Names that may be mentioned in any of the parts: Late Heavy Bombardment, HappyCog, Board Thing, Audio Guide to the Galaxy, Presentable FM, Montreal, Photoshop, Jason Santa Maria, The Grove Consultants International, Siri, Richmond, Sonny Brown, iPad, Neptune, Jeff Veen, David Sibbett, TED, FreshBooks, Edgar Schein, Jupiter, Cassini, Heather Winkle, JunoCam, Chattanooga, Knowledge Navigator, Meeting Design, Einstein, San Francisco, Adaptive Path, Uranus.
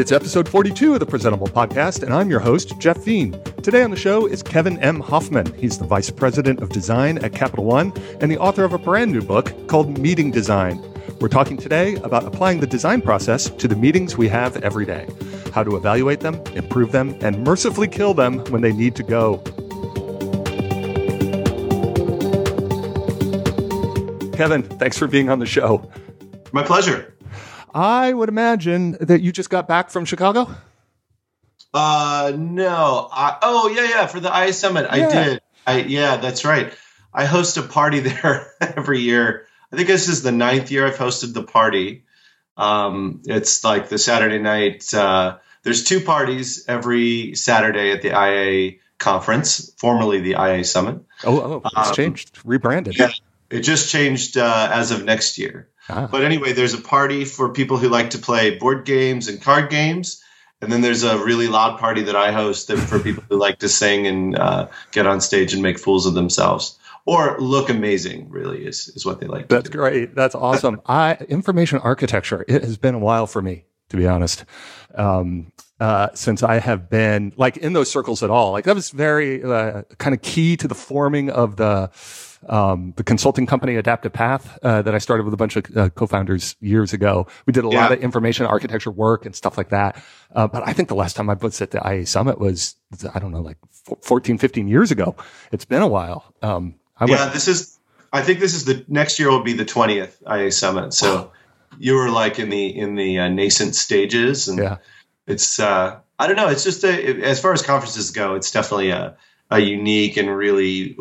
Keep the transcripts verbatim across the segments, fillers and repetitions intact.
It's episode forty-two of the Presentable Podcast, and I'm your host, Jeff Veen. Today on the show is Kevin M. Hoffman. He's the Vice President of Design at Capital One and the author of a brand new book called Meeting Design. We're talking today about applying the design process to the meetings we have every day, how to evaluate them, improve them, and mercifully kill them when they need to go. Kevin, thanks for being on the show. My pleasure. I would imagine that you just got back from Chicago? Uh, no. I, oh, yeah, yeah, for the I A Summit. Yeah. I did. I, yeah, that's right. I host a party there every year. I think this is the ninth year I've hosted the party. Um, it's like the Saturday night. Uh, there's two parties every Saturday at the I A conference, formerly the I A Summit. Oh, oh it's um, changed, rebranded. Yeah. It just changed uh, as of next year. Ah. But anyway, there's a party for people who like to play board games and card games. And then there's a really loud party that I host that for people who like to sing and uh, get on stage and make fools of themselves. Or look amazing, really, is, is what they like to That's do. Great. That's awesome. I Information architecture, it has been a while for me, to be honest. Um Uh, since I have been like in those circles at all, like that was very uh, kind of key to the forming of the um, the consulting company Adaptive Path uh, that I started with a bunch of uh, co-founders years ago. We did a yeah. lot of information architecture work and stuff like that. Uh, but I think the last time I was at the I A Summit was I don't know, like fourteen, fifteen years ago. It's been a while. Um, I yeah, went- this is. I think this is the next year will be the twentieth I A Summit. So wow. you were like in the in the uh, nascent stages and. Yeah. It's, uh, I don't know, it's just, a, it, as far as conferences go, it's definitely a, a unique and really,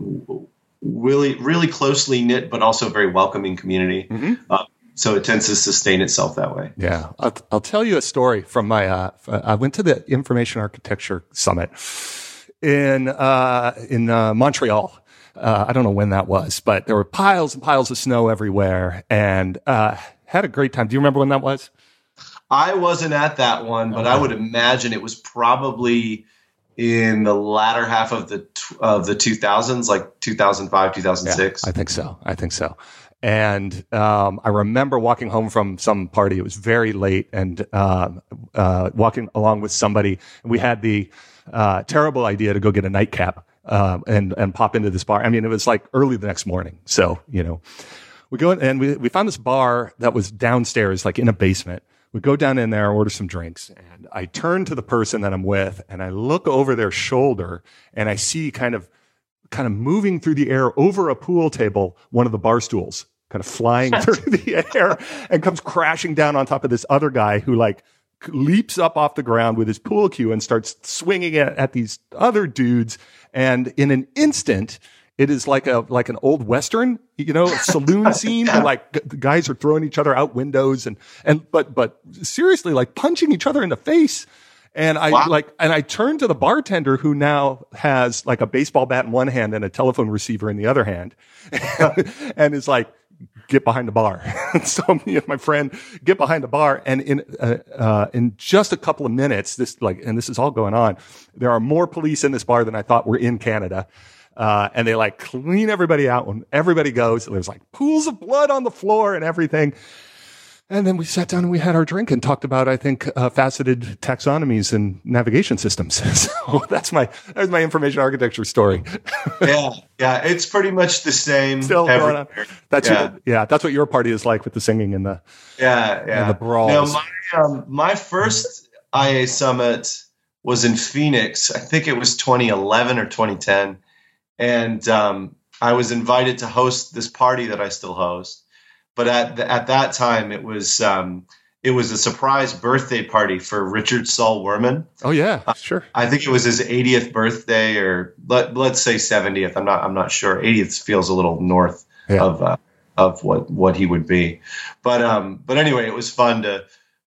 really, really closely knit, but also very welcoming community. Mm-hmm. Uh, so it tends to sustain itself that way. Yeah. I'll, I'll tell you a story from my, uh, I went to the Information Architecture Summit in, uh, in uh, Montreal. Uh, I don't know when that was, but there were piles and piles of snow everywhere and uh, had a great time. Do you remember when that was? I wasn't at that one, but okay. I would imagine it was probably in the latter half of the of the two thousands, like two thousand five, two thousand six. Yeah, I think so. I think so. And um, I remember walking home from some party. It was very late, and uh, uh, walking along with somebody. We had the uh, terrible idea to go get a nightcap uh, and and pop into this bar. I mean, it was like early the next morning, so you know, we go in, and we we found this bar that was downstairs, like in a basement. We go down in there, order some drinks, and I turn to the person that I'm with, and I look over their shoulder, and I see kind of, kind of moving through the air over a pool table, one of the bar stools, kind of flying through the air, and comes crashing down on top of this other guy who like leaps up off the ground with his pool cue and starts swinging it at these other dudes, and in an instant. It is like a like an old Western, you know, saloon scene where like g- the guys are throwing each other out windows and and but but seriously like punching each other in the face. And I wow. like and I turned to the bartender who now has like a baseball bat in one hand and a telephone receiver in the other hand, and, and is like, get behind the bar. So me and my friend get behind the bar, and in uh, uh, in just a couple of minutes, this like and this is all going on. There are more police in this bar than I thought were in Canada. Uh, and they like clean everybody out when everybody goes. And there's like pools of blood on the floor and everything. And then we sat down and we had our drink and talked about, I think, uh, faceted taxonomies and navigation systems. So that's my that's my information architecture story. yeah, yeah, it's pretty much the same. Still going on. That's yeah. Your, yeah, that's what your party is like with the singing and the yeah, yeah, and the brawls. Now my um, my first I A Summit was in Phoenix. I think it was twenty eleven or twenty ten. And um, I was invited to host this party that I still host, but at the, at that time it was um, it was a surprise birthday party for Richard Saul Wurman. Oh yeah, sure. Uh, I think it was his eightieth birthday, or let, let's say seventieth. I'm not I'm not sure. eightieth feels a little north yeah. of uh, of what, what he would be, but um, but anyway, it was fun to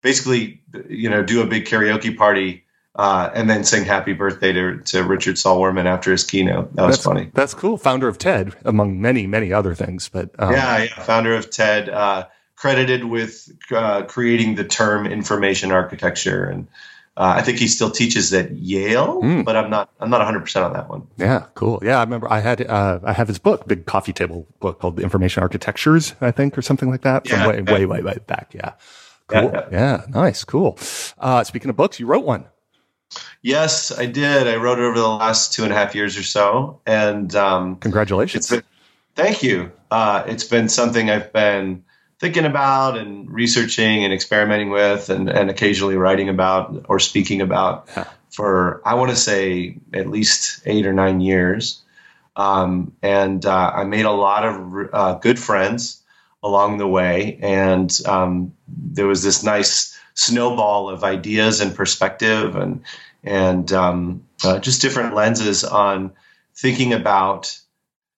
basically you know do a big karaoke party. Uh, and then sing happy birthday to, to Richard Saul Wurman after his keynote. That was that's, funny. That's cool. Founder of TED, among many, many other things. But um, yeah, yeah, founder of TED, uh, credited with uh, creating the term information architecture. And uh, I think he still teaches at Yale, mm. but I'm not I'm not one hundred percent on that one. Yeah, cool. Yeah, I remember I had uh, I have his book, big coffee table book called Information Architectures, I think, or something like that. Yeah, from way, yeah. way, way, way back. Yeah. Cool. Yeah, yeah nice. Cool. Uh, speaking of books, you wrote one. Yes, I did. I wrote it over the last two and a half years or so. And um, congratulations. Been, thank you. Uh, it's been something I've been thinking about and researching and experimenting with and, and occasionally writing about or speaking about yeah. for, I want to say, at least eight or nine years. Um, and uh, I made a lot of uh, good friends along the way. And um, there was this nice snowball of ideas and perspective and and um, uh, just different lenses on thinking about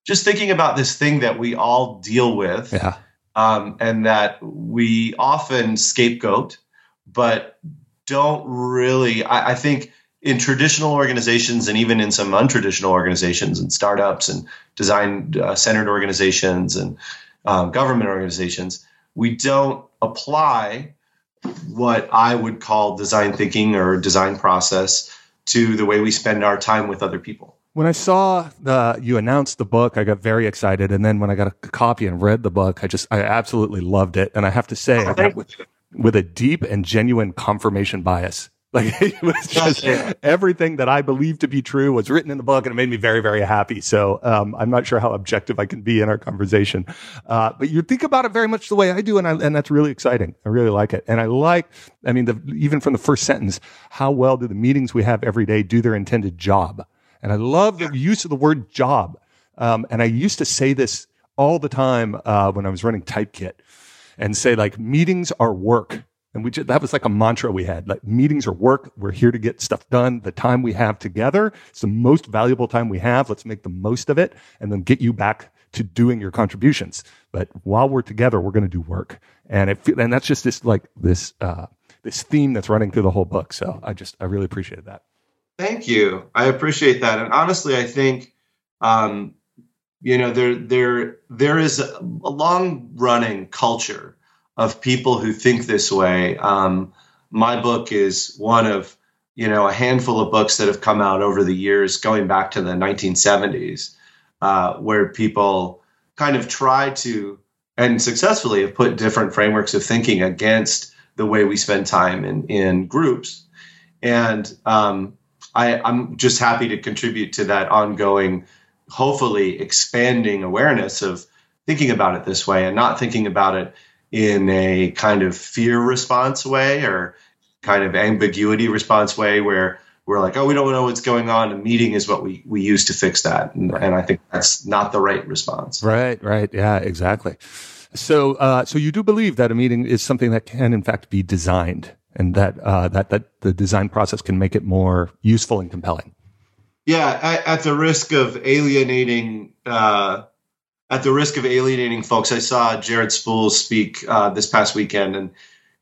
just thinking about this thing that we all deal with yeah. um, and that we often scapegoat, but don't really, I, I think in traditional organizations and even in some untraditional organizations and startups and design uh, centered organizations and um, government organizations, we don't apply what I would call design thinking or design process to the way we spend our time with other people. When I saw the, you announced the book, I got very excited. And then when I got a copy and read the book, I just, I absolutely loved it. And I have to say, I got with, with a deep and genuine confirmation bias. Like it was just everything that I believed to be true was written in the book, and it made me very, very happy. So um, I'm not sure how objective I can be in our conversation, uh, but you think about it very much the way I do, and I, and that's really exciting. I really like it, and I like, I mean, the, even from the first sentence, how well do the meetings we have every day do their intended job? And I love the use of the word job. Um, and I used to say this all the time uh, when I was running Typekit, and say like meetings are work. And we just, that was like a mantra we had, like meetings are work. We're here to get stuff done. The time we have together, it's the most valuable time we have. Let's make the most of it and then get you back to doing your contributions. But while we're together, we're going to do work. And it, and that's just this, like this, uh, this theme that's running through the whole book. So I just, I really appreciated that. Thank you. I appreciate that. And honestly, I think, um, you know, there, there, there is a long running culture of people who think this way. Um, my book is one of, you know, a handful of books that have come out over the years, going back to the nineteen seventies, uh, where people kind of try to, and successfully have put different frameworks of thinking against the way we spend time in, in groups. And um, I, I'm just happy to contribute to that ongoing, hopefully expanding awareness of thinking about it this way and not thinking about it in a kind of fear response way or kind of ambiguity response way where we're like, oh, we don't know what's going on. A meeting is what we, we use to fix that. And, and I think that's not the right response. Right, right. Yeah, exactly. So uh, so you do believe that a meeting is something that can, in fact, be designed and that uh, that that the design process can make it more useful and compelling. Yeah, at, at the risk of alienating uh At the risk of alienating folks, I saw Jared Spool speak uh, this past weekend, and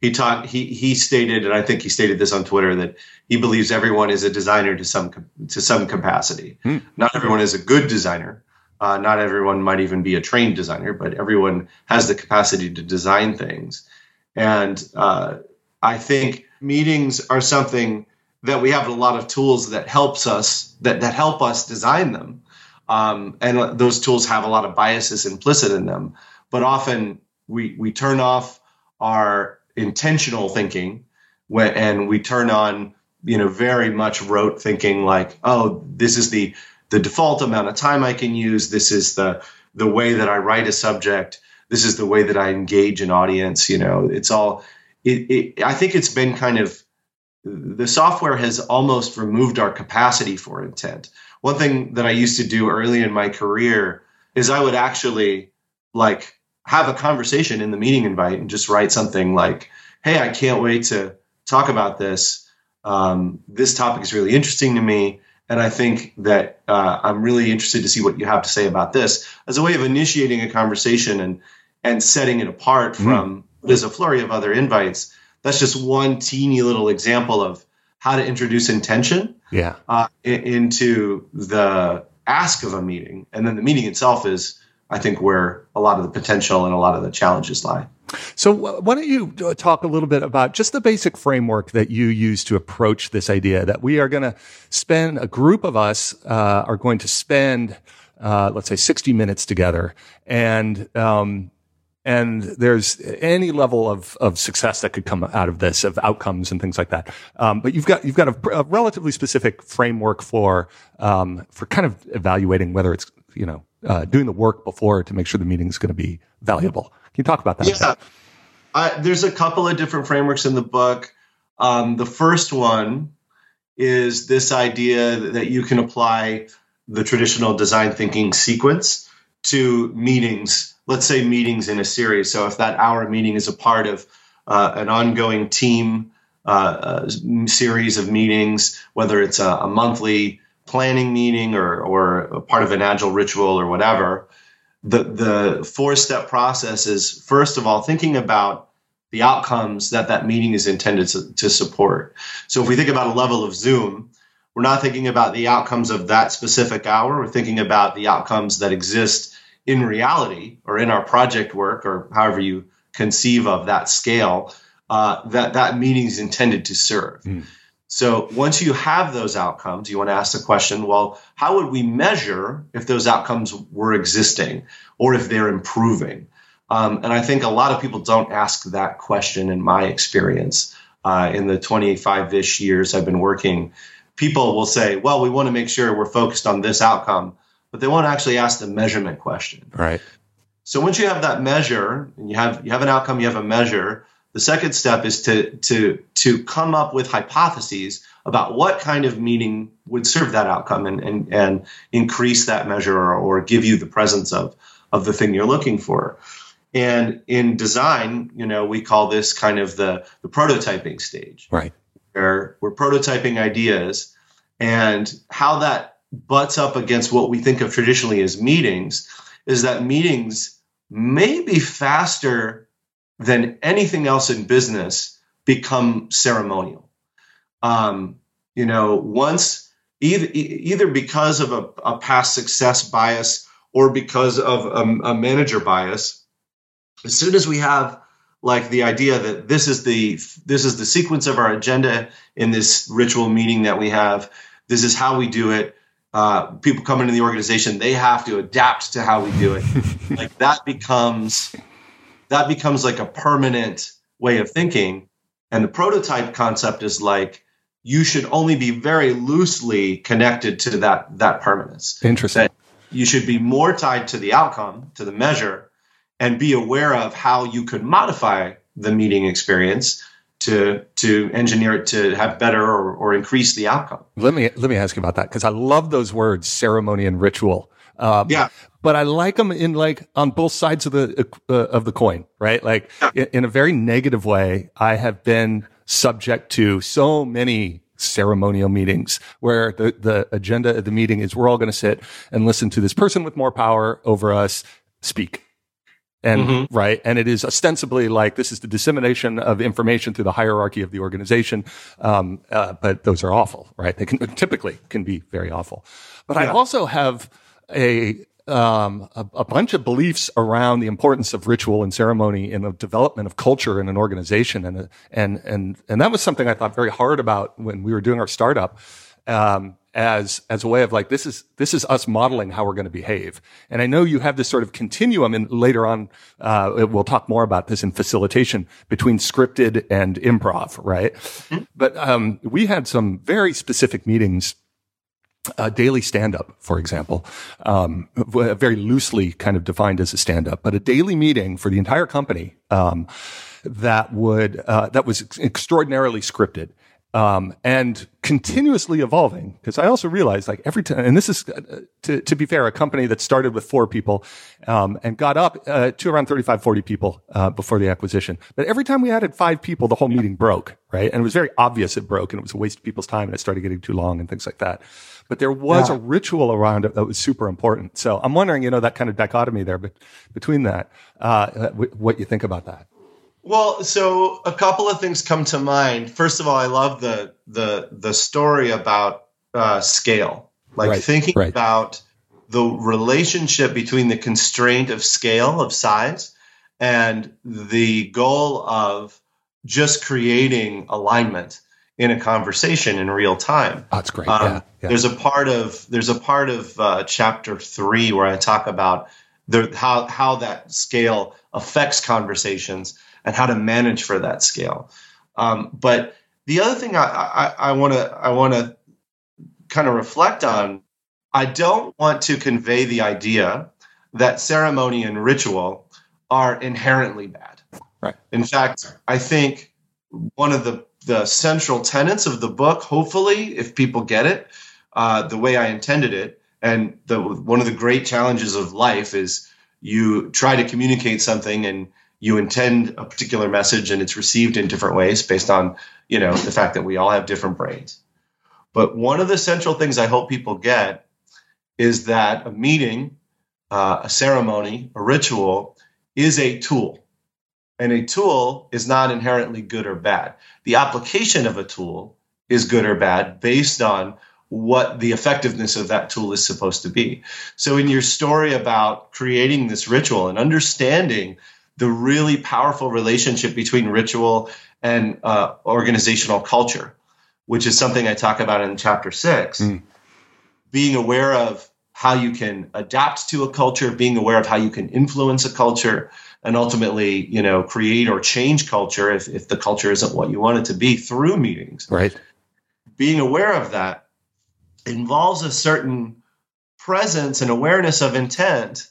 he taught, he he stated, and I think he stated this on Twitter, that he believes everyone is a designer to some to some capacity. Hmm. Not everyone is a good designer. Uh, not everyone might even be a trained designer, but everyone has the capacity to design things. And uh, I think meetings are something that we have a lot of tools that helps us that that help us design them. Um, and those tools have a lot of biases implicit in them, but often we we turn off our intentional thinking when, and we turn on, you know, very much rote thinking like, oh, this is the the default amount of time I can use. This is the the way that I write a subject. This is the way that I engage an audience. You know, it's all it, it, I think it's been kind of the software has almost removed our capacity for intent. One thing that I used to do early in my career is I would actually like have a conversation in the meeting invite and just write something like, hey, I can't wait to talk about this. Um, this topic is really interesting to me. And I think that uh, I'm really interested to see what you have to say about this as a way of initiating a conversation and, and setting it apart mm-hmm. from there's a flurry of other invites. That's just one teeny little example of how to introduce intention yeah. uh, into the ask of a meeting. And then the meeting itself is, I think, where a lot of the potential and a lot of the challenges lie. So why don't you talk a little bit about just the basic framework that you use to approach this idea that we are going to spend, a group of us uh, are going to spend, uh, let's say, sixty minutes together. And um, And there's any level of, of success that could come out of this, of outcomes and things like that. Um, but you've got, you've got a, a relatively specific framework for, um, for kind of evaluating whether it's, you know, uh, doing the work before to make sure the meeting is going to be valuable. Can you talk about that? Yeah. I, there's a couple of different frameworks in the book. Um, the first one is this idea that you can apply the traditional design thinking sequence to meetings. Let's say meetings in a series. So if that hour meeting is a part of uh, an ongoing team uh, uh, series of meetings, whether it's a, a monthly planning meeting or, or a part of an agile ritual or whatever, the, the four-step process is, first of all, thinking about the outcomes that that meeting is intended to, to support. So if we think about a level of Zoom, we're not thinking about the outcomes of that specific hour. We're thinking about the outcomes that exist in reality, or in our project work, or however you conceive of that scale, uh, that that meeting is intended to serve. Mm. So once you have those outcomes, you want to ask the question, well, how would we measure if those outcomes were existing or if they're improving? Um, and I think a lot of people don't ask that question in my experience. Uh, in the twenty-five-ish years I've been working, people will say, well, we want to make sure we're focused on this outcome, but they won't actually ask the measurement question. Right. So once you have that measure, and you have you have an outcome, you have a measure, the second step is to to to come up with hypotheses about what kind of meeting would serve that outcome and and, and increase that measure or, or give you the presence of of the thing you're looking for. And in design, you know, we call this kind of the, the prototyping stage. Right. Where we're prototyping ideas, and how that butts up against what we think of traditionally as meetings is that meetings may be faster than anything else in business become ceremonial. Um, you know, once either, either because of a, a past success bias or because of a, a manager bias, as soon as we have like the idea that this is the, this is the sequence of our agenda in this ritual meeting that we have, this is how we do it. Uh, people coming into the organization, they have to adapt to how we do it. Like that becomes, that becomes like a permanent way of thinking. And the prototype concept is like, you should only be very loosely connected to that, that permanence. Interesting. That you should be more tied to the outcome, to the measure, and be aware of how you could modify the meeting experience to to engineer it to have better or, or increase the outcome. Let me let me ask you about that, because I love those words, ceremony and ritual. Um, yeah. But I like them in like on both sides of the uh, of the coin, right? Like yeah. in, in a very negative way, I have been subject to so many ceremonial meetings where the, the agenda of the meeting is we're all going to sit and listen to this person with more power over us speak. And mm-hmm. right, and it is ostensibly like this is the dissemination of information through the hierarchy of the organization. Um, uh, but those are awful, right? They can typically can be very awful. But yeah. I also have a, um, a a bunch of beliefs around the importance of ritual and ceremony in the development of culture in an organization, and and and and that was something I thought very hard about when we were doing our startup. Um, as as a way of like, this is this is us modeling how we're going to behave. And I know you have this sort of continuum, and later on uh, we'll talk more about this in facilitation between scripted and improv, right? Mm-hmm. But um, we had some very specific meetings, uh, daily stand-up, for example, um, very loosely kind of defined as a stand-up, but a daily meeting for the entire company um, that would uh, that was extraordinarily scripted. Um, and continuously evolving, because I also realized like every time, and this is, uh, to, to be fair, a company that started with four people, um, and got up, uh, to around thirty-five, forty people, uh, before the acquisition. But every time we added five people, the whole meeting broke, right? And it was very obvious it broke, and it was a waste of people's time, and it started getting too long and things like that. But there was yeah. a ritual around it that was super important. So I'm wondering, you know, that kind of dichotomy there, but between that, uh, what you think about that. Well, so a couple of things come to mind. First of all, I love the the the story about uh, scale, like right, thinking right. about the relationship between the constraint of scale, of size, and the goal of just creating alignment in a conversation in real time. Oh, that's great. Um, yeah, yeah. There's a part of there's a part of uh, chapter three where I talk about the, how how that scale affects conversations and how to manage for that scale. Um, but the other thing I, I, I want to I want to kind of reflect on, I don't want to convey the idea that ceremony and ritual are inherently bad. Right. In fact, I think one of the, the central tenets of the book, hopefully, if people get it, uh, the way I intended it, and the, one of the great challenges of life is you try to communicate something and you intend a particular message and it's received in different ways based on, you know, the fact that we all have different brains. But one of the central things I hope people get is that a meeting, uh, a ceremony, a ritual is a tool. And a tool is not inherently good or bad. The application of a tool is good or bad based on what the effectiveness of that tool is supposed to be. So in your story about creating this ritual and understanding the really powerful relationship between ritual and uh, organizational culture, which is something I talk about in chapter six, mm. being aware of how you can adapt to a culture, being aware of how you can influence a culture, and ultimately, you know, create or change culture if, if the culture isn't what you want it to be through meetings. Right. Being aware of that involves a certain presence and awareness of intent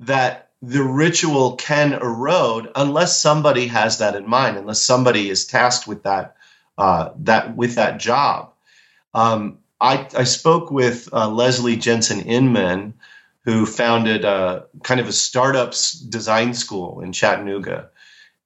that the ritual can erode unless somebody has that in mind, unless somebody is tasked with that uh, that with that job. Um, I, I spoke with uh, Leslie Jensen Inman, who founded a kind of a startup design school in Chattanooga.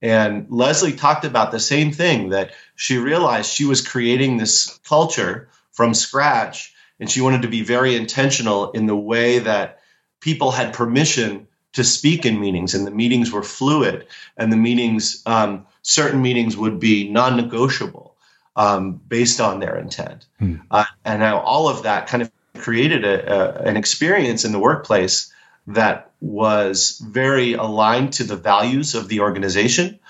And Leslie talked about the same thing, that she realized she was creating this culture from scratch, and she wanted to be very intentional in the way that people had permission to speak in meetings, and the meetings were fluid, and the meetings, um, certain meetings would be non-negotiable um, based on their intent. Hmm. Uh, and now all of that kind of created a, a, an experience in the workplace that was very aligned to the values of the organization,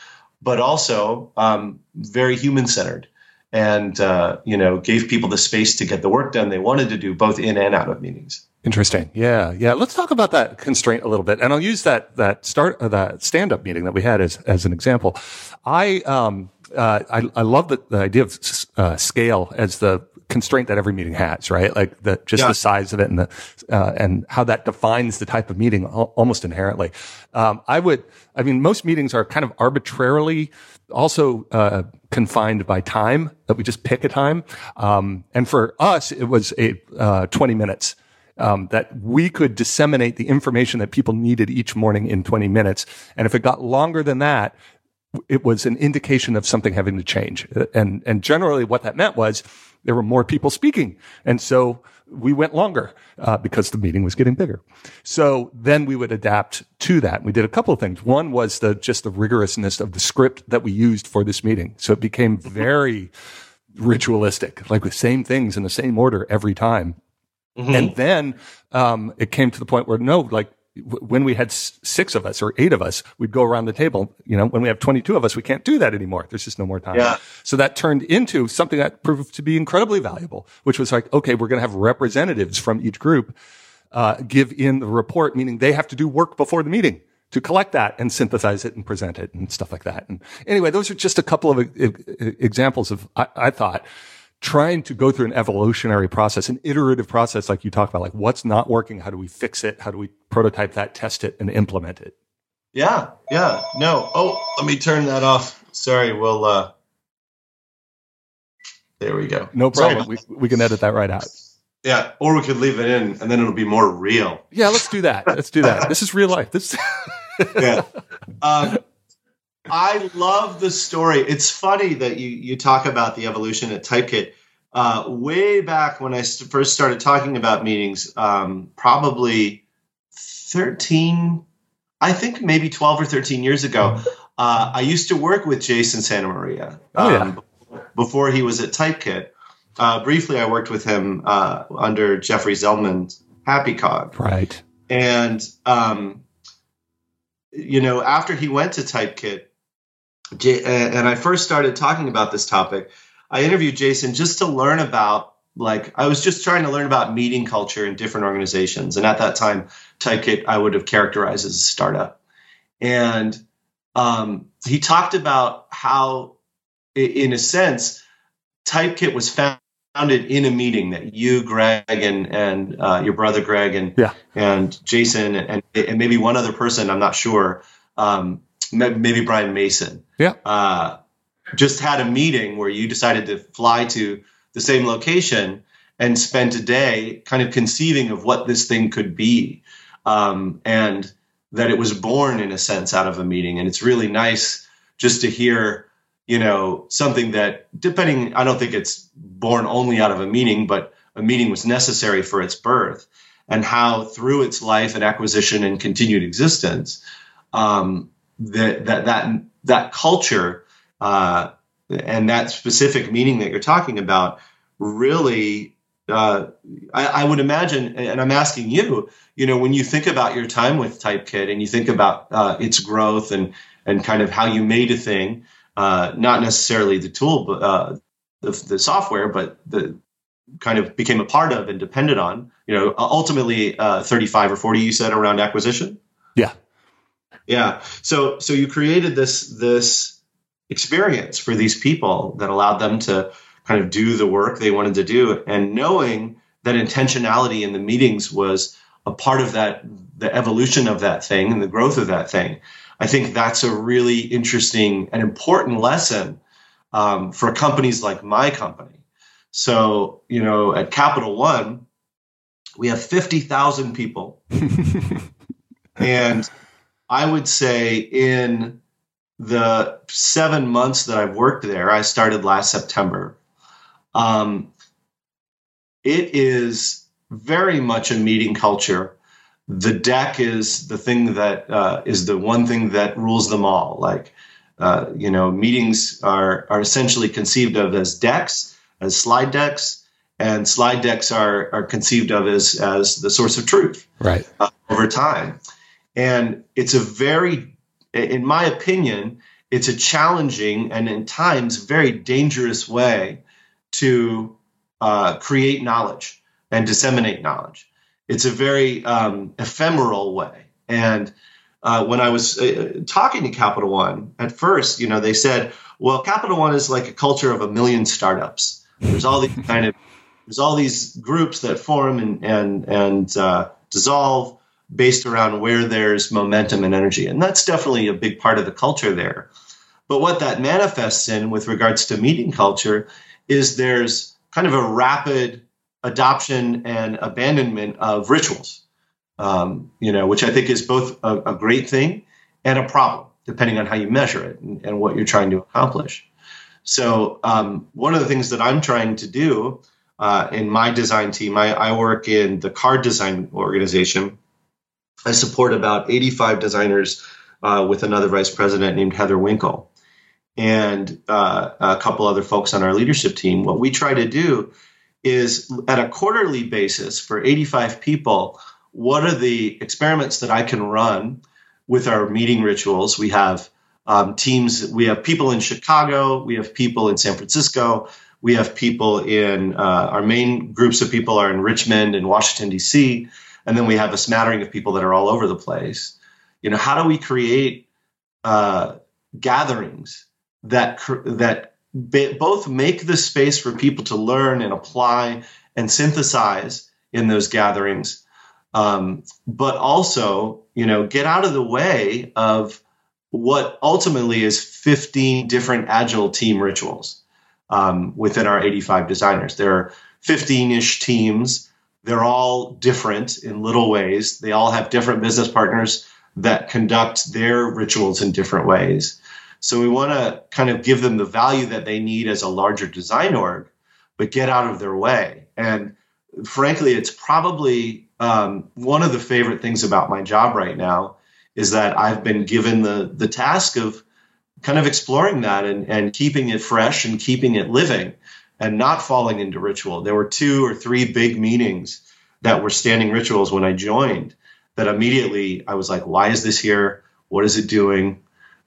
but also um, very human-centered and, uh, you know, gave people the space to get the work done they wanted to do, both in and out of meetings. Interesting. Yeah. Yeah. Let's talk about that constraint a little bit. And I'll use that, that start, uh, that stand-up meeting that we had as, as an example. I, um, uh, I, I love the, the idea of uh, scale as the constraint that every meeting has, right? Like the, just yeah. the size of it and the, uh, and how that defines the type of meeting al- almost inherently. Um, I would, I mean, most meetings are kind of arbitrarily also, uh, confined by time, that we just pick a time. Um, and for us, it was a, uh, twenty minutes. Um, that we could disseminate the information that people needed each morning in twenty minutes. And if it got longer than that, it was an indication of something having to change. And, and generally what that meant was there were more people speaking. And so we went longer, uh, because the meeting was getting bigger. So then we would adapt to that. We did a couple of things. One was the, just the rigorousness of the script that we used for this meeting. So it became very ritualistic, like the same things in the same order every time. Mm-hmm. And then um, it came to the point where, no, like w- when we had s- six of us or eight of us, we'd go around the table. You know, when we have twenty-two of us, we can't do that anymore. There's just no more time. Yeah. So that turned into something that proved to be incredibly valuable, which was like, okay, we're going to have representatives from each group uh, give in the report, meaning they have to do work before the meeting to collect that and synthesize it and present it and stuff like that. And anyway, those are just a couple of e- e- examples of, I, I thought, trying to go through an evolutionary process, an iterative process, like you talk about, like what's not working, how do we fix it, how do we prototype that, test it, and implement it? Yeah, yeah, no. Oh, let me turn that off. Sorry, we'll. Uh... There we go. No problem. We, we can edit that right out. Yeah, or we could leave it in, and then it'll be more real. Yeah, let's do that. Let's do that. This is real life. This. Yeah. Um, I love the story. It's funny that you, you talk about the evolution at Typekit. Uh, way back when I st- first started talking about meetings, um, probably thirteen, I think maybe twelve or thirteen years ago, uh, I used to work with Jason Santa Maria oh, yeah. um, before he was at Typekit. Uh, briefly, I worked with him uh, under Jeffrey Zellman's HappyCog. Right. And, um, you know, after he went to Typekit, and I first started talking about this topic, I interviewed Jason just to learn about, like, I was just trying to learn about meeting culture in different organizations. And at that time, Typekit, I would have characterized as a startup. And um, he talked about how, in a sense, Typekit was founded in a meeting that you, Greg, and and uh, your brother Greg, and yeah. and Jason, and, and maybe one other person, I'm not sure, um, maybe Brian Mason, yeah, uh, just had a meeting where you decided to fly to the same location and spent a day kind of conceiving of what this thing could be, um, and that it was born, in a sense, out of a meeting. And it's really nice just to hear, you know, something that, depending, I don't think it's born only out of a meeting, but a meeting was necessary for its birth, and how through its life and acquisition and continued existence, um, that, that, that, that culture, uh, and that specific meeting that you're talking about really, Uh, I, I would imagine, and I'm asking you, you know, when you think about your time with Typekit and you think about uh, its growth and and kind of how you made a thing, uh, not necessarily the tool, but uh, the, the software, but the kind of became a part of and depended on, you know, ultimately uh, thirty-five or forty, you said, around acquisition. Yeah. Yeah. So so you created this this experience for these people that allowed them to kind of do the work they wanted to do, and knowing that intentionality in the meetings was a part of that, the evolution of that thing and the growth of that thing. I think that's a really interesting and important lesson um, for companies like my company. So, you know, at Capital One, we have fifty thousand people. And I would say in the seven months that I've worked there, I started last September. Um, it is very much a meeting culture. The deck is the thing that uh, is the one thing that rules them all. Like, uh, you know, meetings are, are essentially conceived of as decks, as slide decks, and slide decks are, are conceived of as, as the source of truth, right, uh, over time. And it's a very, in my opinion, it's a challenging and in times very dangerous way to uh, create knowledge and disseminate knowledge. It's a very um, ephemeral way. And uh, when I was uh, talking to Capital One, at first, you know, they said, well, Capital One is like a culture of a million startups. There's all these kind of, there's all these groups that form and, and, and uh, dissolve based around where there's momentum and energy. And that's definitely a big part of the culture there. But what that manifests in with regards to meeting culture is there's kind of a rapid adoption and abandonment of rituals, um, you know, which I think is both a, a great thing and a problem, depending on how you measure it and, and what you're trying to accomplish. So um, one of the things that I'm trying to do uh, in my design team, I, I work in the card design organization. I support about eighty-five designers uh, with another vice president named Heather Winkle, and uh, a couple other folks on our leadership team. What we try to do is, at a quarterly basis for eighty-five people, what are the experiments that I can run with our meeting rituals? We have um, teams, we have people in Chicago, we have people in San Francisco, we have people in, uh, our main groups of people are in Richmond and Washington, D C, and then we have a smattering of people that are all over the place. You know, how do we create uh, gatherings that that both make the space for people to learn and apply and synthesize in those gatherings, um, but also, you know, get out of the way of what ultimately is fifteen different agile team rituals um, within our eighty-five designers. There are fifteen-ish teams. They're all different in little ways. They all have different business partners that conduct their rituals in different ways. So we want to kind of give them the value that they need as a larger design org, but get out of their way. And frankly, it's probably um, one of the favorite things about my job right now is that I've been given the the task of kind of exploring that and, and keeping it fresh and keeping it living and not falling into ritual. There were two or three big meetings that were standing rituals when I joined that immediately I was like, why is this here? What is it doing?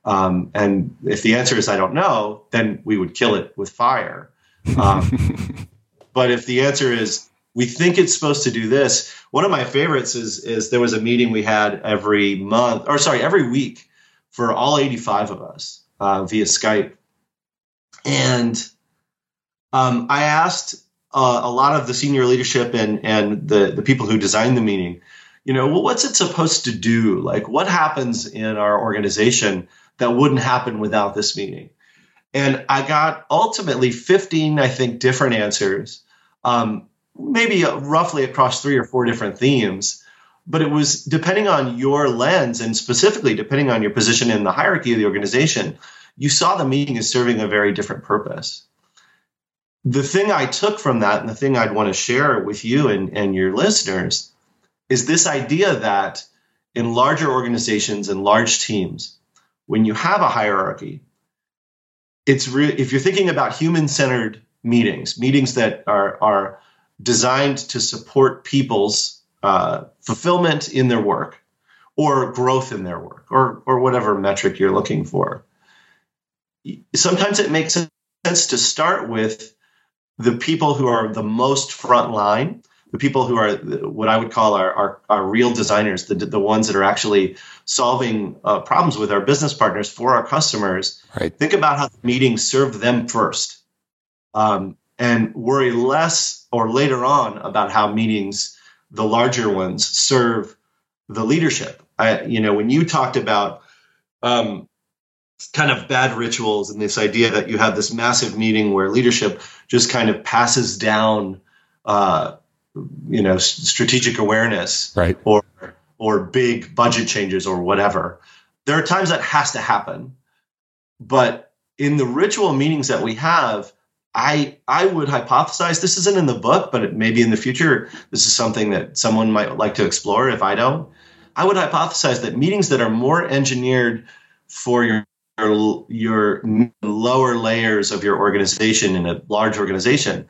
Um, and if the answer is, I don't know, then we would kill it with fire. Um, but if the answer is, we think it's supposed to do this. One of my favorites is, is there was a meeting we had every month or sorry, every week for all eighty-five of us uh, via Skype. And um, I asked uh, a lot of the senior leadership and, and the, the people who designed the meeting, you know, well, what's it supposed to do? Like, what happens in our organization that wouldn't happen without this meeting? And I got ultimately fifteen, I think, different answers, um, maybe roughly across three or four different themes. But it was depending on your lens and specifically depending on your position in the hierarchy of the organization, you saw the meeting as serving a very different purpose. The thing I took from that and the thing I'd want to share with you and, and your listeners is this idea that in larger organizations and large teams, when you have a hierarchy, it's re- if you're thinking about human-centered meetings, meetings that are, are designed to support people's uh, fulfillment in their work or growth in their work or, or whatever metric you're looking for, sometimes it makes sense to start with the people who are the most frontline, the people who are what I would call our, our, our real designers, the, the ones that are actually solving uh, problems with our business partners for our customers. Right. Think about how the meeting served them first um, and worry less or later on about how meetings, the larger ones, serve the leadership. I, you know, when you talked about um, kind of bad rituals and this idea that you have this massive meeting where leadership just kind of passes down, uh, you know, strategic awareness, right, or or big budget changes or whatever. There are times that has to happen. But in the ritual meetings that we have, I I would hypothesize, this isn't in the book, but maybe in the future, this is something that someone might like to explore if I don't. I would hypothesize that meetings that are more engineered for your your lower layers of your organization in a large organization,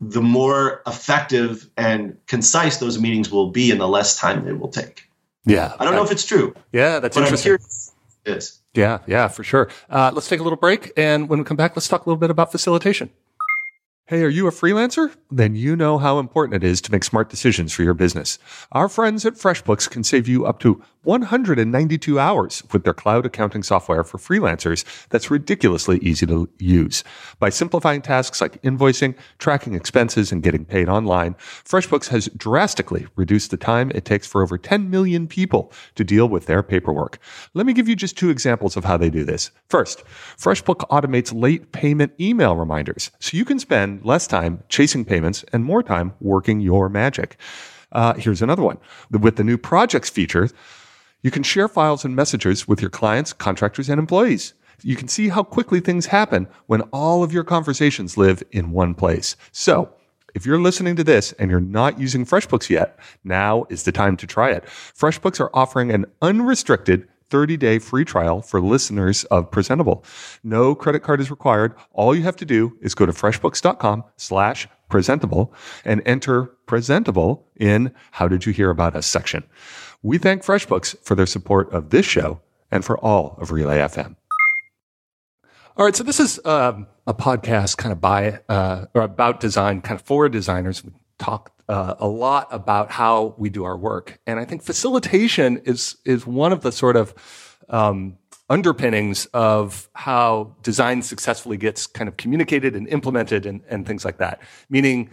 the more effective and concise those meetings will be and the less time they will take. Yeah. I don't I, know if it's true. Yeah, that's interesting. It is. Yeah, yeah, for sure. Uh, let's take a little break. And when we come back, let's talk a little bit about facilitation. Hey, are you a freelancer? Then you know how important it is to make smart decisions for your business. Our friends at FreshBooks can save you up to one hundred ninety-two hours with their cloud accounting software for freelancers that's ridiculously easy to use. By simplifying tasks like invoicing, tracking expenses, and getting paid online, FreshBooks has drastically reduced the time it takes for over ten million people to deal with their paperwork. Let me give you just two examples of how they do this. First, FreshBooks automates late payment email reminders, so you can spend less time chasing payments and more time working your magic. Uh, here's another one. With the new projects feature, you can share files and messages with your clients, contractors, and employees. You can see how quickly things happen when all of your conversations live in one place. So, if you're listening to this and you're not using FreshBooks yet, now is the time to try it. FreshBooks are offering an unrestricted thirty-day free trial for listeners of Presentable. No credit card is required. All you have to do is go to freshbooks.com slash presentable and enter presentable in how did you hear about us section. We thank FreshBooks for their support of this show and for all of Relay F M. All right, so this is um, a podcast kind of by uh, or about design, kind of for designers. We talk Uh, a lot about how we do our work. And I think facilitation is is one of the sort of um, underpinnings of how design successfully gets kind of communicated and implemented and, and things like that. Meaning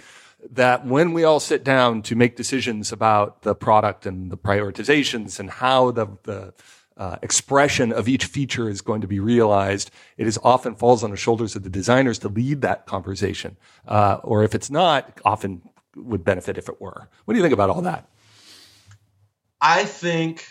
that when we all sit down to make decisions about the product and the prioritizations and how the, the uh, expression of each feature is going to be realized, it is often falls on the shoulders of the designers to lead that conversation. Uh, or if it's not, often would benefit if it were. What do you think about all that? I think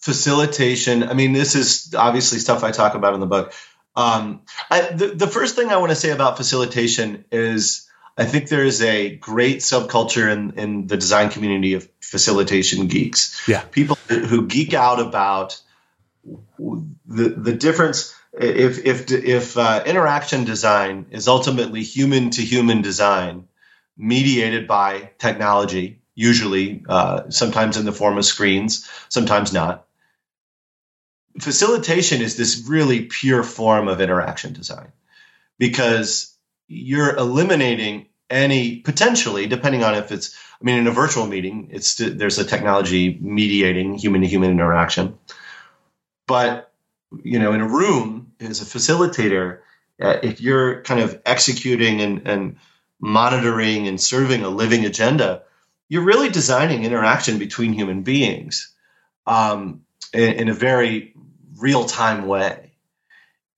facilitation, I mean, this is obviously stuff I talk about in the book. Um, I, the, the first thing I want to say about facilitation is I think there is a great subculture in, in the design community of facilitation geeks. Yeah. People who geek out about the, the difference. If, if, if uh, interaction design is ultimately human to human design, mediated by technology, usually uh, sometimes in the form of screens, sometimes not. Facilitation is this really pure form of interaction design because you're eliminating any potentially, depending on if it's, I mean, in a virtual meeting, it's there's a technology mediating human-to-human interaction, but you know, in a room as a facilitator, uh, if you're kind of executing and, and monitoring and serving a living agenda, you're really designing interaction between human beings um, in, in a very real-time way.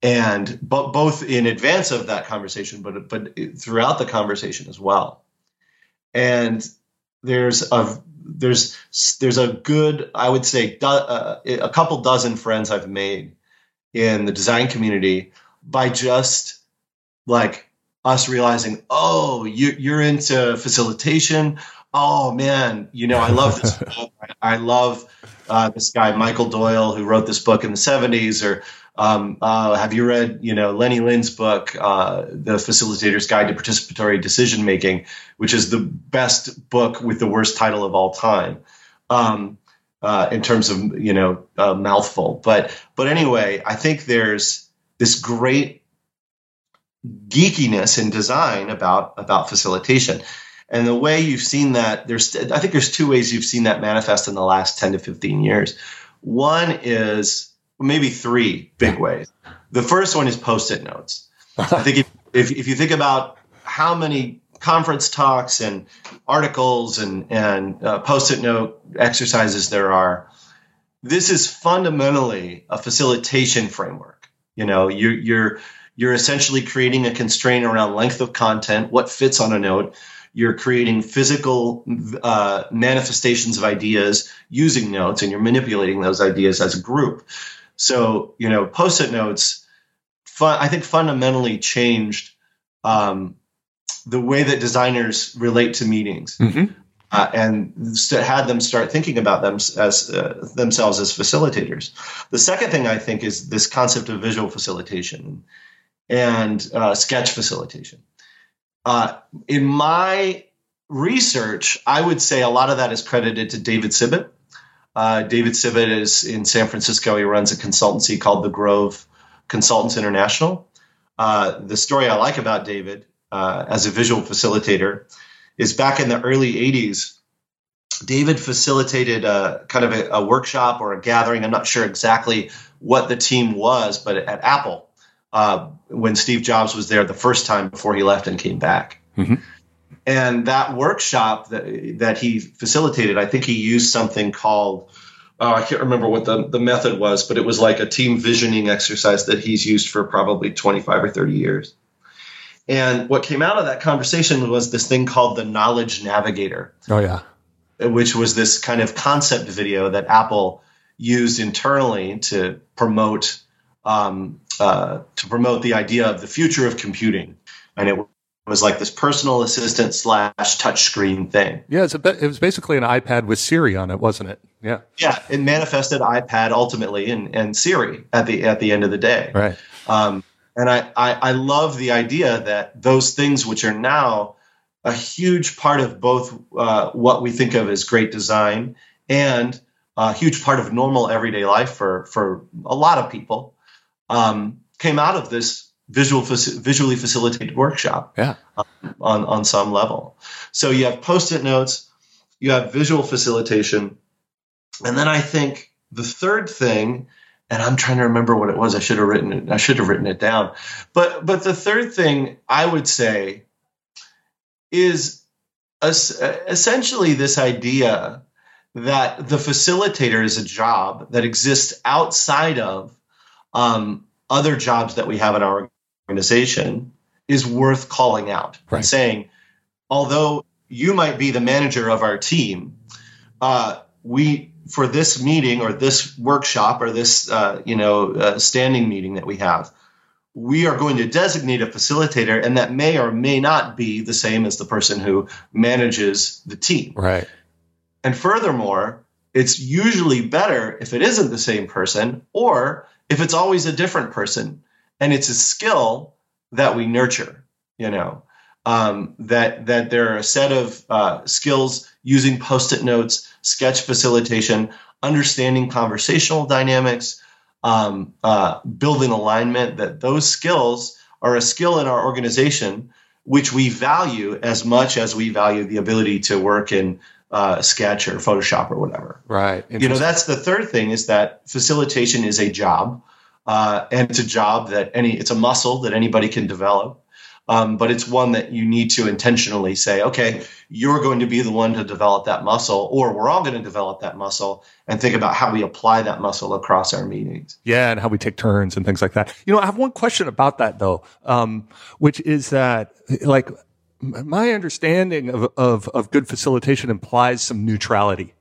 And but both in advance of that conversation, but but throughout the conversation as well. And there's a there's there's a good, I would say, do, uh, a couple dozen friends I've made in the design community by just like us realizing, oh, you, you're into facilitation. Oh man, you know, I love this book. I, I love uh, this guy Michael Doyle who wrote this book in the seventies, or. Um, uh, have you read, you know, Lenny Lynn's book, uh, The Facilitator's Guide to Participatory Decision Making, which is the best book with the worst title of all time, um, uh, in terms of, you know, a mouthful. But but anyway, I think there's this great geekiness in design about about facilitation. And the way you've seen that, there's I think there's two ways you've seen that manifest in the last ten to fifteen years. One is maybe three big ways. The first one is Post-it notes. I think if, if if you think about how many conference talks and articles and and uh, Post-it note exercises there are, this is fundamentally a facilitation framework. You know, you you're you're essentially creating a constraint around length of content, what fits on a note. You're creating physical uh, manifestations of ideas using notes, and you're manipulating those ideas as a group. So, you know, Post-it notes, fun, I think, fundamentally changed um, the way that designers relate to meetings, mm-hmm. uh, and st- had them start thinking about them as uh, themselves as facilitators. The second thing I think is this concept of visual facilitation and uh, sketch facilitation. Uh, in my research, I would say a lot of that is credited to David Sibbett. Uh, David Sibbett is in San Francisco. He runs a consultancy called The Grove Consultants International. Uh, the story I like about David uh, as a visual facilitator is back in the early eighties, David facilitated a kind of a, a workshop or a gathering. I'm not sure exactly what the team was, but at Apple, uh, when Steve Jobs was there the first time before he left and came back. Mm-hmm. And that workshop that, that he facilitated, I think he used something called, uh, I can't remember what the, the method was, but it was like a team visioning exercise that he's used for probably twenty-five or thirty years. And what came out of that conversation was this thing called the Knowledge Navigator. Oh, yeah. Which was this kind of concept video that Apple used internally to promote um, uh, to promote the idea of the future of computing. And it was like this personal assistant slash touchscreen thing. Yeah, it's a be- it was basically an iPad with Siri on it, wasn't it? Yeah, yeah. It manifested iPad ultimately and, and Siri at the at the end of the day. Right. Um, and I, I I love the idea that those things, which are now a huge part of both uh, what we think of as great design and a huge part of normal everyday life for for a lot of people, um, came out of this visual, visually facilitated workshop, yeah, um, on, on some level. So you have Post-it notes, you have visual facilitation. And then I think the third thing, and I'm trying to remember what it was. I should have written it. I should have written it down. But, but the third thing I would say is essentially this idea that the facilitator is a job that exists outside of, um, other jobs that we have in our organization, is worth calling out, right, and saying, although you might be the manager of our team, uh, we, for this meeting or this workshop or this, uh, you know, uh, standing meeting that we have, we are going to designate a facilitator, and that may or may not be the same as the person who manages the team. Right. And furthermore, it's usually better if it isn't the same person, or if it's always a different person, and it's a skill that we nurture, you know, um, that that there are a set of uh, skills using Post-it notes, sketch facilitation, understanding conversational dynamics, um, uh, building alignment, that those skills are a skill in our organization, which we value as much as we value the ability to work in Uh, sketch or Photoshop or whatever. Right. You know, that's the third thing, is that facilitation is a job Uh, and it's a job that any, it's a muscle that anybody can develop. Um, but it's one that you need to intentionally say, okay, you're going to be the one to develop that muscle, or we're all going to develop that muscle, and think about how we apply that muscle across our meetings. Yeah, and how we take turns and things like that. You know, I have one question about that, though, um, which is that, like, my understanding of, of, of good facilitation implies some neutrality.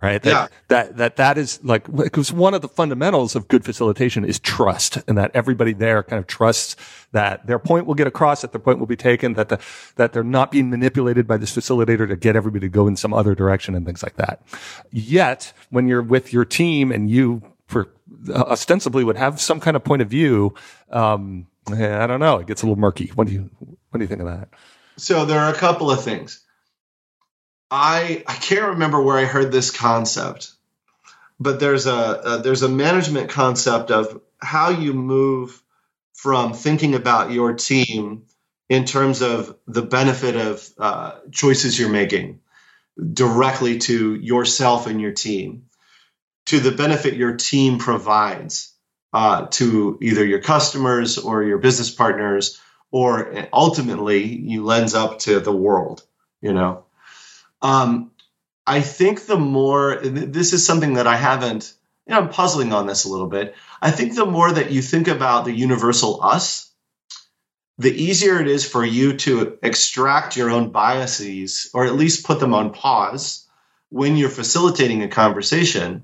Right. That, yeah. that, that, that is like, because one of the fundamentals of good facilitation is trust, and that everybody there kind of trusts that their point will get across, that their point will be taken, that the, that they're not being manipulated by this facilitator to get everybody to go in some other direction and things like that. Yet when you're with your team and you for, uh, ostensibly would have some kind of point of view, um, I don't know, it gets a little murky. What do you, what do you think of that? So there are a couple of things. I, I can't remember where I heard this concept, but there's a, a there's a management concept of how you move from thinking about your team in terms of the benefit of uh, choices you're making directly to yourself and your team, to the benefit your team provides uh, to either your customers or your business partners, or ultimately you lens up to the world, you know. Um, I think the more, this is something that I haven't, you know, I'm puzzling on this a little bit. I think the more that you think about the universal us, the easier it is for you to extract your own biases, or at least put them on pause when you're facilitating a conversation.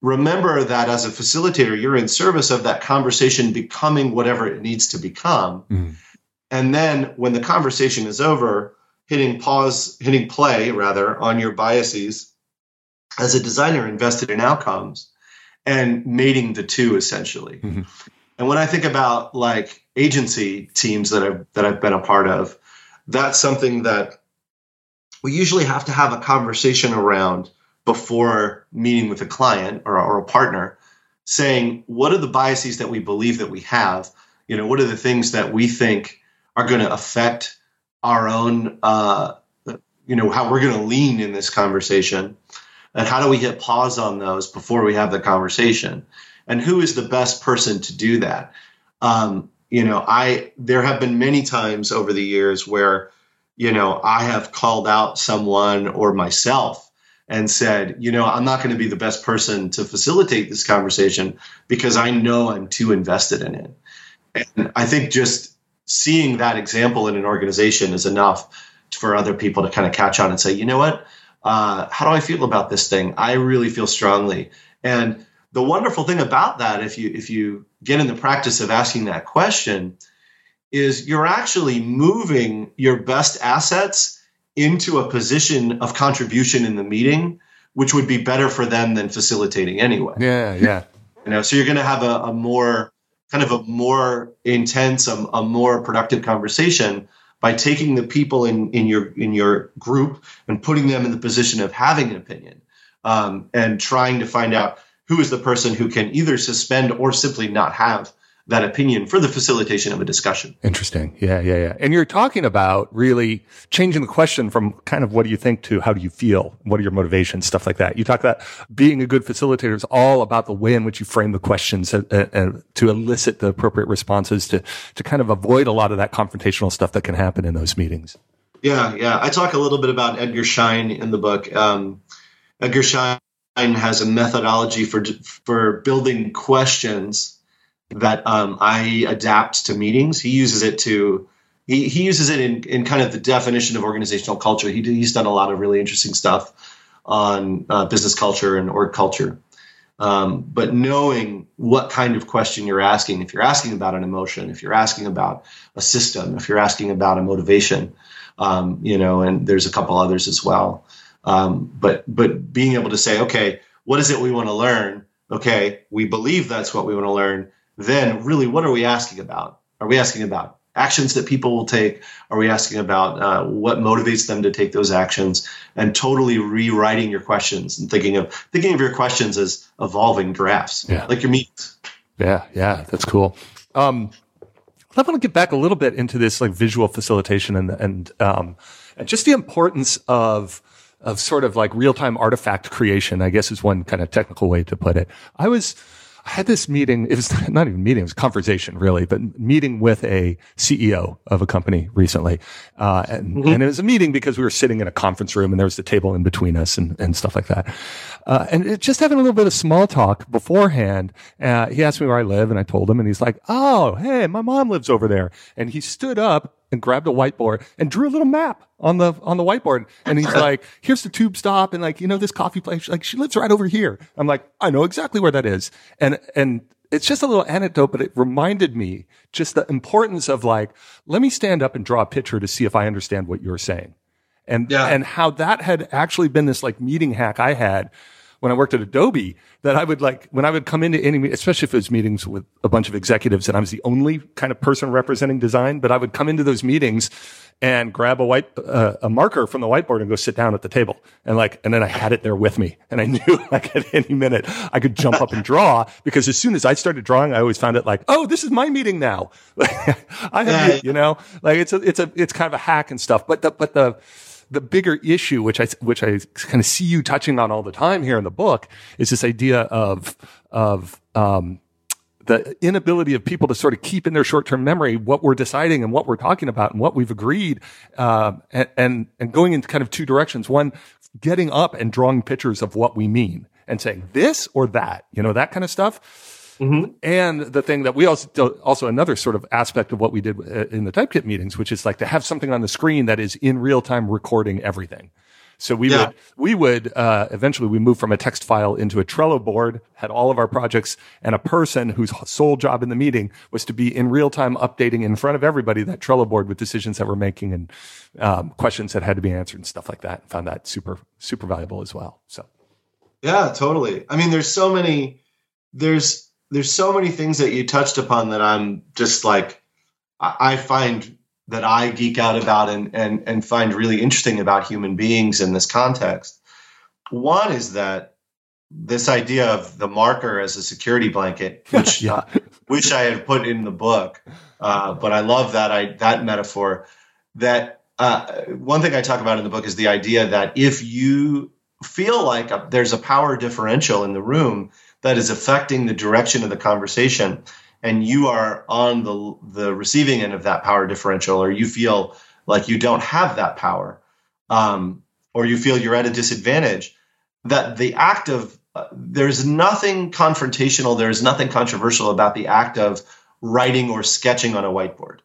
Remember that as a facilitator, you're in service of that conversation becoming whatever it needs to become. Mm. And then when the conversation is over, hitting pause, hitting play rather, on your biases as a designer invested in outcomes, and mating the two essentially. Mm-hmm. And when I think about like agency teams that I've, that I've been a part of, that's something that we usually have to have a conversation around before meeting with a client or, or a partner, saying, what are the biases that we believe that we have? You know, what are the things that we think are going to affect our own, uh, you know, how we're going to lean in this conversation, and how do we hit pause on those before we have the conversation, and who is the best person to do that? Um, you know, I, there have been many times over the years where, you know, I have called out someone or myself and said, you know, I'm not going to be the best person to facilitate this conversation because I know I'm too invested in it. And I think just seeing that example in an organization is enough for other people to kind of catch on and say, you know what, uh, how do I feel about this thing? I really feel strongly. And the wonderful thing about that, if you if you get in the practice of asking that question, is you're actually moving your best assets into a position of contribution in the meeting, which would be better for them than facilitating anyway. Yeah, yeah. You know, so you're going to have a, a more kind of a more intense, a, a more productive conversation by taking the people in, in your in your group and putting them in the position of having an opinion, um, and trying to find out who is the person who can either suspend or simply not have that opinion for the facilitation of a discussion. Interesting. Yeah, yeah, yeah. And you're talking about really changing the question from kind of what do you think to how do you feel? What are your motivations? Stuff like that. You talk about being a good facilitator is all about the way in which you frame the questions uh, uh, to elicit the appropriate responses to, to kind of avoid a lot of that confrontational stuff that can happen in those meetings. Yeah, yeah. I talk a little bit about Edgar Schein in the book. Um, Edgar Schein has a methodology for, for building questions that um, I adapt to meetings. He uses it to, he, he uses it in, in kind of the definition of organizational culture. He, he's done a lot of really interesting stuff on uh, business culture and org culture. Um, but knowing what kind of question you're asking, if you're asking about an emotion, if you're asking about a system, if you're asking about a motivation, um, you know, and there's a couple others as well. Um, but but being able to say, okay, what is it we want to learn? Okay, we believe that's what we want to learn. Then really, what are we asking about? Are we asking about actions that people will take? Are we asking about uh, what motivates them to take those actions? And totally rewriting your questions and thinking of thinking of your questions as evolving drafts, yeah. Like your meetings. Yeah, yeah, that's cool. Um, I want to get back a little bit into this like visual facilitation and and um, and just the importance of. of sort of like real-time artifact creation, I guess is one kind of technical way to put it. I was I had this meeting. It was not even a meeting. It was a conversation, really, but meeting with a C E O of a company recently. Uh, and, mm-hmm. and it was a meeting because we were sitting in a conference room and there was the table in between us and, and stuff like that. Uh, and it, just having a little bit of small talk beforehand. Uh, he asked me where I live and I told him, and he's like, oh, hey, my mom lives over there. And he stood up and grabbed a whiteboard and drew a little map on the on the whiteboard. And he's like, here's the tube stop. And like, you know, this coffee place, she's like, she lives right over here. I'm like, I know exactly where that is. And and it's just a little anecdote, but it reminded me just the importance of like, let me stand up and draw a picture to see if I understand what you're saying. And yeah. and how that had actually been this like meeting hack I had when I worked at Adobe, that I would like, when I would come into any, especially if it was meetings with a bunch of executives and I was the only kind of person representing design, but I would come into those meetings and grab a white, uh, a marker from the whiteboard and go sit down at the table. And like, and then I had it there with me. And I knew like at any minute I could jump up and draw, because as soon as I started drawing, I always found it like, oh, this is my meeting now. I have, yeah. you know, like it's a, it's a, it's kind of a hack and stuff, but the, but the, The bigger issue, which I, which I kind of see you touching on all the time here in the book, is this idea of, of, um, the inability of people to sort of keep in their short-term memory what we're deciding and what we're talking about and what we've agreed, uh, and, and, and going in kind of two directions. One, getting up and drawing pictures of what we mean and saying this or that, you know, that kind of stuff. Mm-hmm. And the thing that we also, also another sort of aspect of what we did in the Typekit meetings, which is like to have something on the screen that is in real time recording everything. So we yeah. would, we would, uh, eventually we moved from a text file into a Trello board, had all of our projects, and a person whose sole job in the meeting was to be in real time updating in front of everybody that Trello board with decisions that we're making and, um, questions that had to be answered and stuff like that. I found that super, super valuable as well. So. Yeah, totally. I mean, there's so many, there's, There's so many things that you touched upon that I'm just like, I find that I geek out about and, and, and find really interesting about human beings in this context. One is that this idea of the marker as a security blanket, which yeah. which I had put in the book, uh, but I love that I that metaphor. That uh, one thing I talk about in the book is the idea that if you feel like a, there's a power differential in the room that is affecting the direction of the conversation, and you are on the the receiving end of that power differential, or you feel like you don't have that power, um, or you feel you're at a disadvantage, that the act of uh, there's nothing confrontational, there's nothing controversial about the act of writing or sketching on a whiteboard.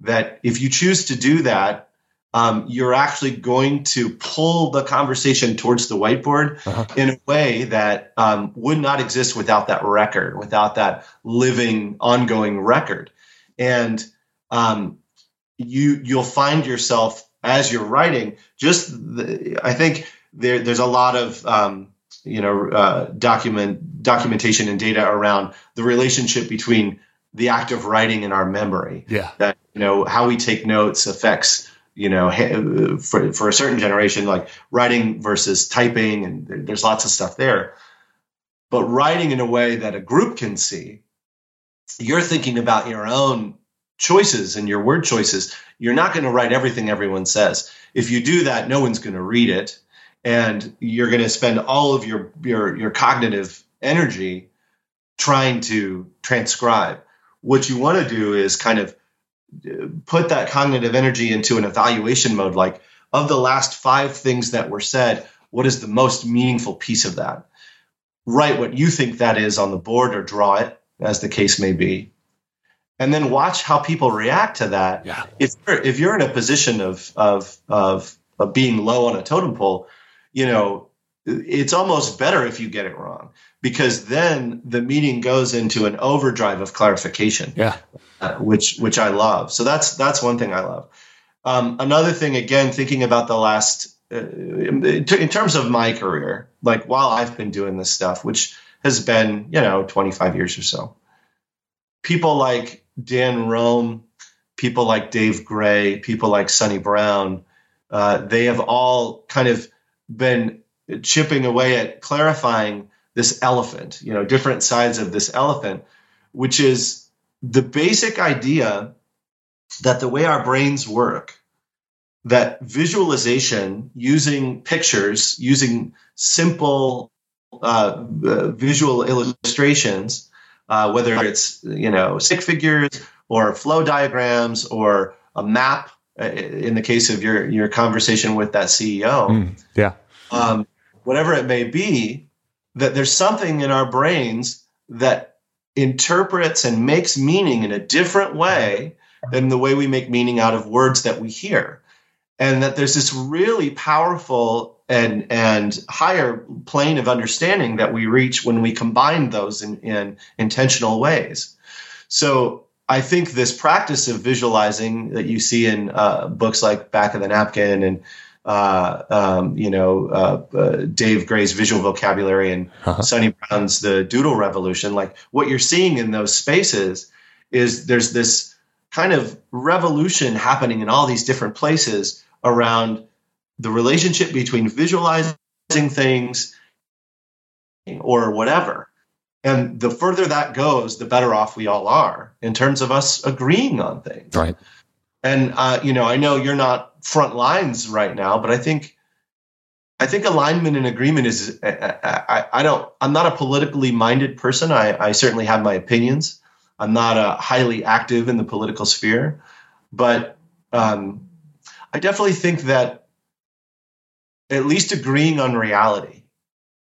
That if you choose to do that, Um, you're actually going to pull the conversation towards the whiteboard uh-huh. in a way that um, would not exist without that record, without that living, ongoing record. And um, you, you'll find yourself as you're writing, just the, I think there, there's a lot of um, you know uh, document documentation and data around the relationship between the act of writing and our memory. Yeah, that you know how we take notes affects. You know, for for a certain generation, like writing versus typing, and there's lots of stuff there. But writing in a way that a group can see, you're thinking about your own choices and your word choices. You're not going to write everything everyone says. If you do that, no one's going to read it, and you're going to spend all of your your your cognitive energy trying to transcribe. What you want to do is kind of put that cognitive energy into an evaluation mode, like of the last five things that were said, what is the most meaningful piece of that? Write what you think that is on the board or draw it, as the case may be. And then watch how people react to that. Yeah. If you're, if you're in a position of, of, of, of being low on a totem pole, you know, it's almost better if you get it wrong, because then the meeting goes into an overdrive of clarification, yeah. uh, which which I love. So that's that's one thing I love. Um, another thing, again, thinking about the last uh, in, in terms of my career, like while I've been doing this stuff, which has been, you know, twenty-five years or so, people like Dan Rome, people like Dave Gray, people like Sonny Brown, uh, they have all kind of been chipping away at clarifying this elephant, you know, different sides of this elephant, which is the basic idea that the way our brains work, that visualization using pictures, using simple uh, visual illustrations uh, whether it's, you know, stick figures or flow diagrams or a map uh, in the case of your, your conversation with that C E O. Mm, yeah. Um, whatever it may be, that there's something in our brains that interprets and makes meaning in a different way than the way we make meaning out of words that we hear. And that there's this really powerful and and higher plane of understanding that we reach when we combine those in, in intentional ways. So I think this practice of visualizing that you see in uh, books like Back of the Napkin and Uh, um, you know, uh, uh, Dave Gray's Visual Vocabulary and uh-huh. Sonny Brown's The Doodle Revolution, like what you're seeing in those spaces is there's this kind of revolution happening in all these different places around the relationship between visualizing things or whatever. And the further that goes, the better off we all are in terms of us agreeing on things. Right. And, uh, you know, I know you're not front lines right now, but I think I think alignment and agreement is I, I, I don't I'm not a politically minded person. I, I certainly have my opinions. I'm not uh, highly active in the political sphere. But um, I definitely think that at least agreeing on reality,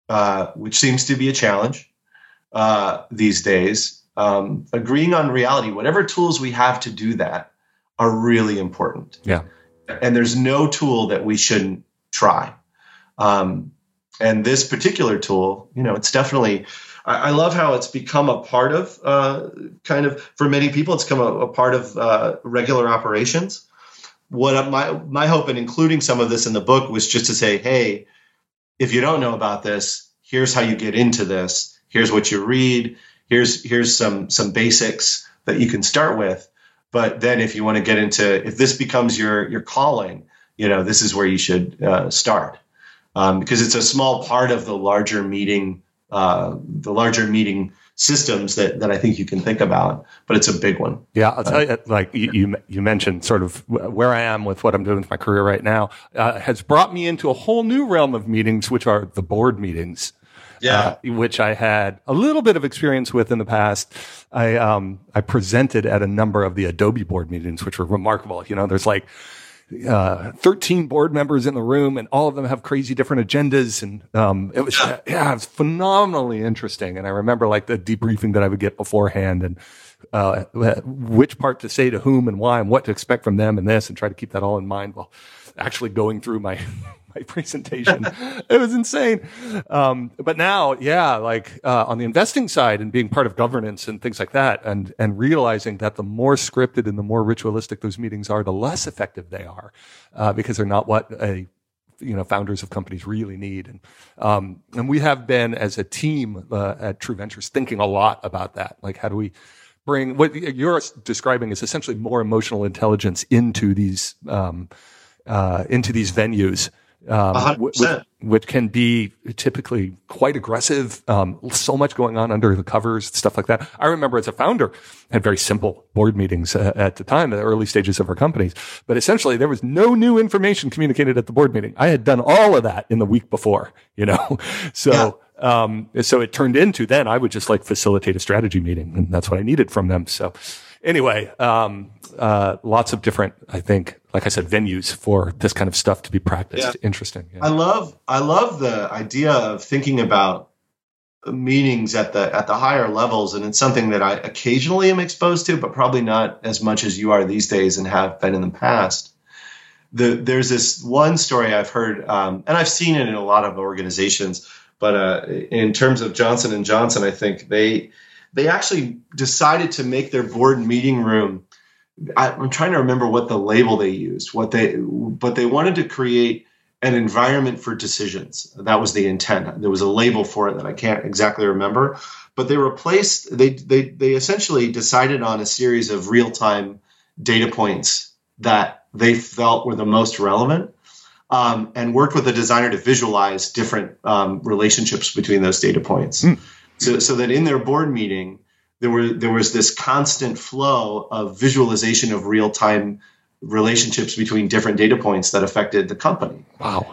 uh, which seems to be a challenge uh, these days, um, agreeing on reality, whatever tools we have to do that, are really important. Yeah. And there's no tool that we shouldn't try. Um, and this particular tool, you know, it's definitely, I, I love how it's become a part of uh, kind of, for many people, it's become a, a part of uh, regular operations. What my, my hope in including some of this in the book was just to say, hey, if you don't know about this, here's how you get into this. Here's what you read. Here's, here's some, some basics that you can start with. But then if you want to get into, if this becomes your your calling, you know, this is where you should uh, start um, because it's a small part of the larger meeting, uh, the larger meeting systems that, that I think you can think about, but it's a big one. Yeah. I'll tell you, like you, you, you mentioned sort of where I am with what I'm doing with my career right now uh, has brought me into a whole new realm of meetings, which are the board meetings. Yeah, uh, which I had a little bit of experience with in the past. I um I presented at a number of the Adobe board meetings, which were remarkable. You know, there's like uh, thirteen board members in the room, and all of them have crazy different agendas. And um, it was yeah. yeah, it was phenomenally interesting. And I remember like the debriefing that I would get beforehand, and uh, which part to say to whom, and why, and what to expect from them, and this, and try to keep that all in mind while actually going through my. My presentation. It was insane. Um, but now, yeah, like uh, on the investing side and being part of governance and things like that, and and realizing that the more scripted and the more ritualistic those meetings are, the less effective they are uh, because they're not what a you know founders of companies really need. And um, and we have been as a team uh, at True Ventures thinking a lot about that. Like, how do we bring what you're describing is essentially more emotional intelligence into these um, uh, into these venues. Um, which, which can be typically quite aggressive. Um, so much going on under the covers, stuff like that. I remember as a founder, I had very simple board meetings uh, at the time, the early stages of our companies. But essentially, there was no new information communicated at the board meeting. I had done all of that in the week before, you know. So, yeah. um, so it turned into then I would just like facilitate a strategy meeting, and that's what I needed from them. So. Anyway, um, uh, lots of different, I think, like I said, venues for this kind of stuff to be practiced. Yeah. Interesting. Yeah. I love, I love the idea of thinking about meetings at the at the higher levels, and it's something that I occasionally am exposed to, but probably not as much as you are these days and have been in the past. The, there's this one story I've heard, um, and I've seen it in a lot of organizations, but uh, in terms of Johnson and Johnson, I think they. They actually decided to make their board meeting room. I, I'm trying to remember what the label they used, what they, but they wanted to create an environment for decisions. That was the intent. There was a label for it that I can't exactly remember, but they replaced, they, they, they essentially decided on a series of real-time data points that they felt were the most relevant, um, and worked with a designer to visualize different um, relationships between those data points. Mm. So, so that in their board meeting, there were there was this constant flow of visualization of real time relationships between different data points that affected the company. Wow!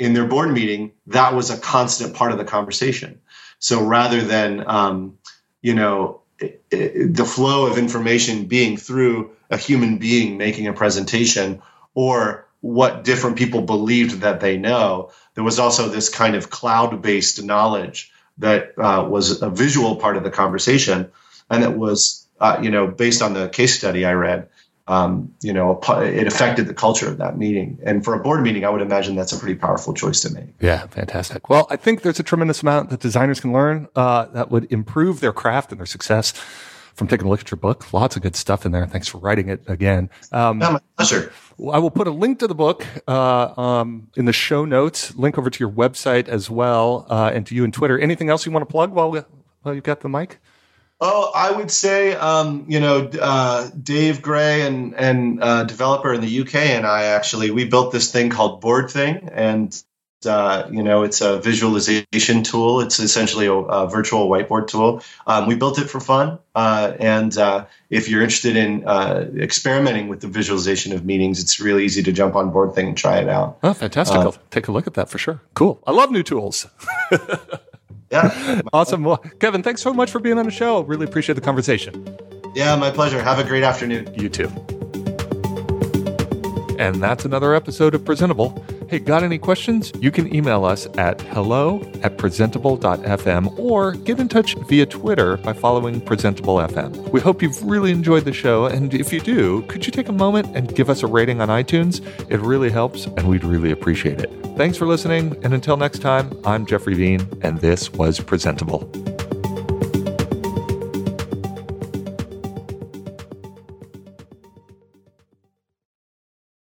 In their board meeting, that was a constant part of the conversation. So rather than um, you know it, it, the flow of information being through a human being making a presentation or what different people believed that they know. There was also this kind of cloud-based knowledge that uh, was a visual part of the conversation, and it was, uh, you know, based on the case study I read, um, you know, it affected the culture of that meeting. And for a board meeting, I would imagine that's a pretty powerful choice to make. Yeah, fantastic. Well, I think there's a tremendous amount that designers can learn uh, that would improve their craft and their success from taking a look at your book. Lots of good stuff in there. Thanks for writing it again. Um, no, my pleasure. I will put a link to the book uh, um, in the show notes, link over to your website as well, uh, and to you and Twitter. Anything else you want to plug while, we, while you've got the mic? Oh, I would say, um, you know, uh, Dave Gray and, and uh, developer in the U K and I actually, we built this thing called Board Thing. And, uh, you know, it's a visualization tool. It's essentially a, a virtual whiteboard tool. Um, we built it for fun. Uh, and uh, if you're interested in uh, experimenting with the visualization of meetings, it's really easy to jump on Board Thing and try it out. Oh, fantastic. Uh, I'll take a look at that for sure. Cool. I love new tools. Yeah. Awesome. Well, Kevin, thanks so much for being on the show. Really appreciate the conversation. Yeah, my pleasure. Have a great afternoon. You too. And that's another episode of Presentable. Hey, got any questions? You can email us at hello at presentable dot f m or get in touch via Twitter by following Presentable F M. We hope you've really enjoyed the show. And if you do, could you take a moment and give us a rating on iTunes? It really helps and we'd really appreciate it. Thanks for listening. And until next time, I'm Jeffrey Veen and this was Presentable.